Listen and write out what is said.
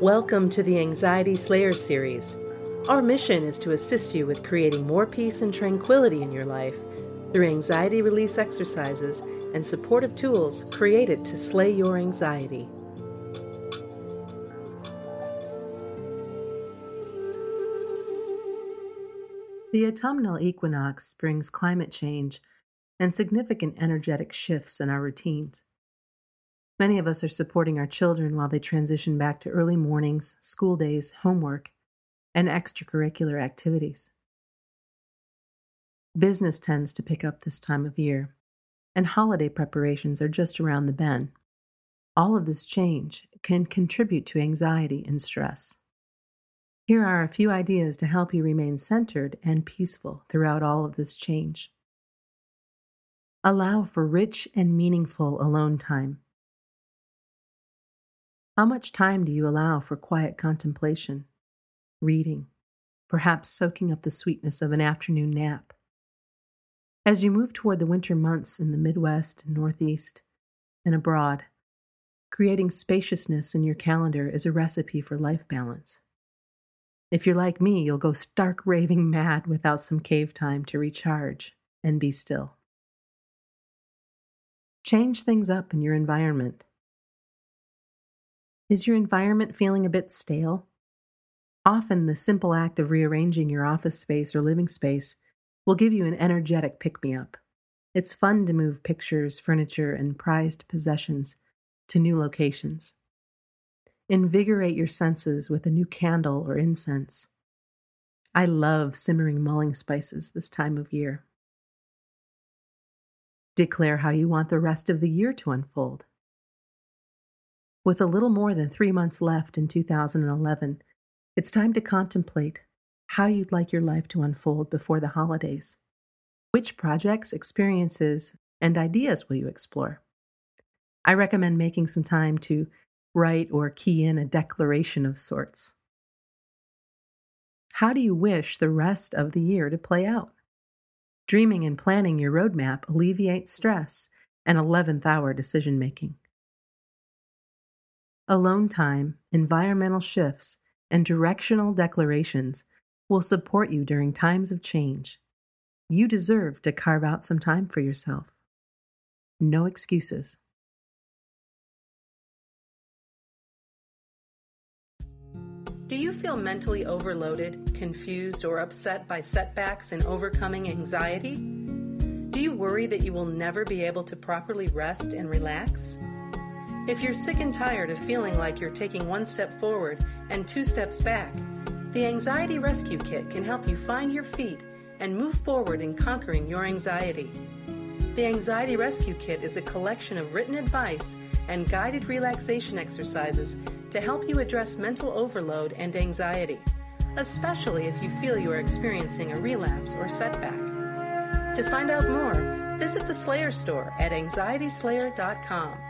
Welcome to the Anxiety Slayer series. Our mission is to assist you with creating more peace and tranquility in your life through anxiety release exercises and supportive tools created to slay your anxiety. The autumnal equinox brings climate change and significant energetic shifts in our routines. Many of us are supporting our children while they transition back to early mornings, school days, homework, and extracurricular activities. Business tends to pick up this time of year, and holiday preparations are just around the bend. All of this change can contribute to anxiety and stress. Here are a few ideas to help you remain centered and peaceful throughout all of this change. Allow for rich and meaningful alone time. How much time do you allow for quiet contemplation, reading, perhaps soaking up the sweetness of an afternoon nap? As you move toward the winter months in the Midwest, Northeast, and abroad, creating spaciousness in your calendar is a recipe for life balance. If you're like me, you'll go stark raving mad without some cave time to recharge and be still. Change things up in your environment. Is your environment feeling a bit stale? Often the simple act of rearranging your office space or living space will give you an energetic pick-me-up. It's fun to move pictures, furniture, and prized possessions to new locations. Invigorate your senses with a new candle or incense. I love simmering mulling spices this time of year. Declare how you want the rest of the year to unfold. With a little more than 3 months left in 2011, it's time to contemplate how you'd like your life to unfold before the holidays. Which projects, experiences, and ideas will you explore? I recommend making some time to write or key in a declaration of sorts. How do you wish the rest of the year to play out? Dreaming and planning your roadmap alleviates stress and 11th hour decision making. Alone time, environmental shifts, and directional declarations will support you during times of change. You deserve to carve out some time for yourself. No excuses. Do you feel mentally overloaded, confused, or upset by setbacks and overcoming anxiety? Do you worry that you will never be able to properly rest and relax? If you're sick and tired of feeling like you're taking one step forward and 2 steps back, the Anxiety Rescue Kit can help you find your feet and move forward in conquering your anxiety. The Anxiety Rescue Kit is a collection of written advice and guided relaxation exercises to help you address mental overload and anxiety, especially if you feel you are experiencing a relapse or setback. To find out more, visit the Slayer store at anxietyslayer.com.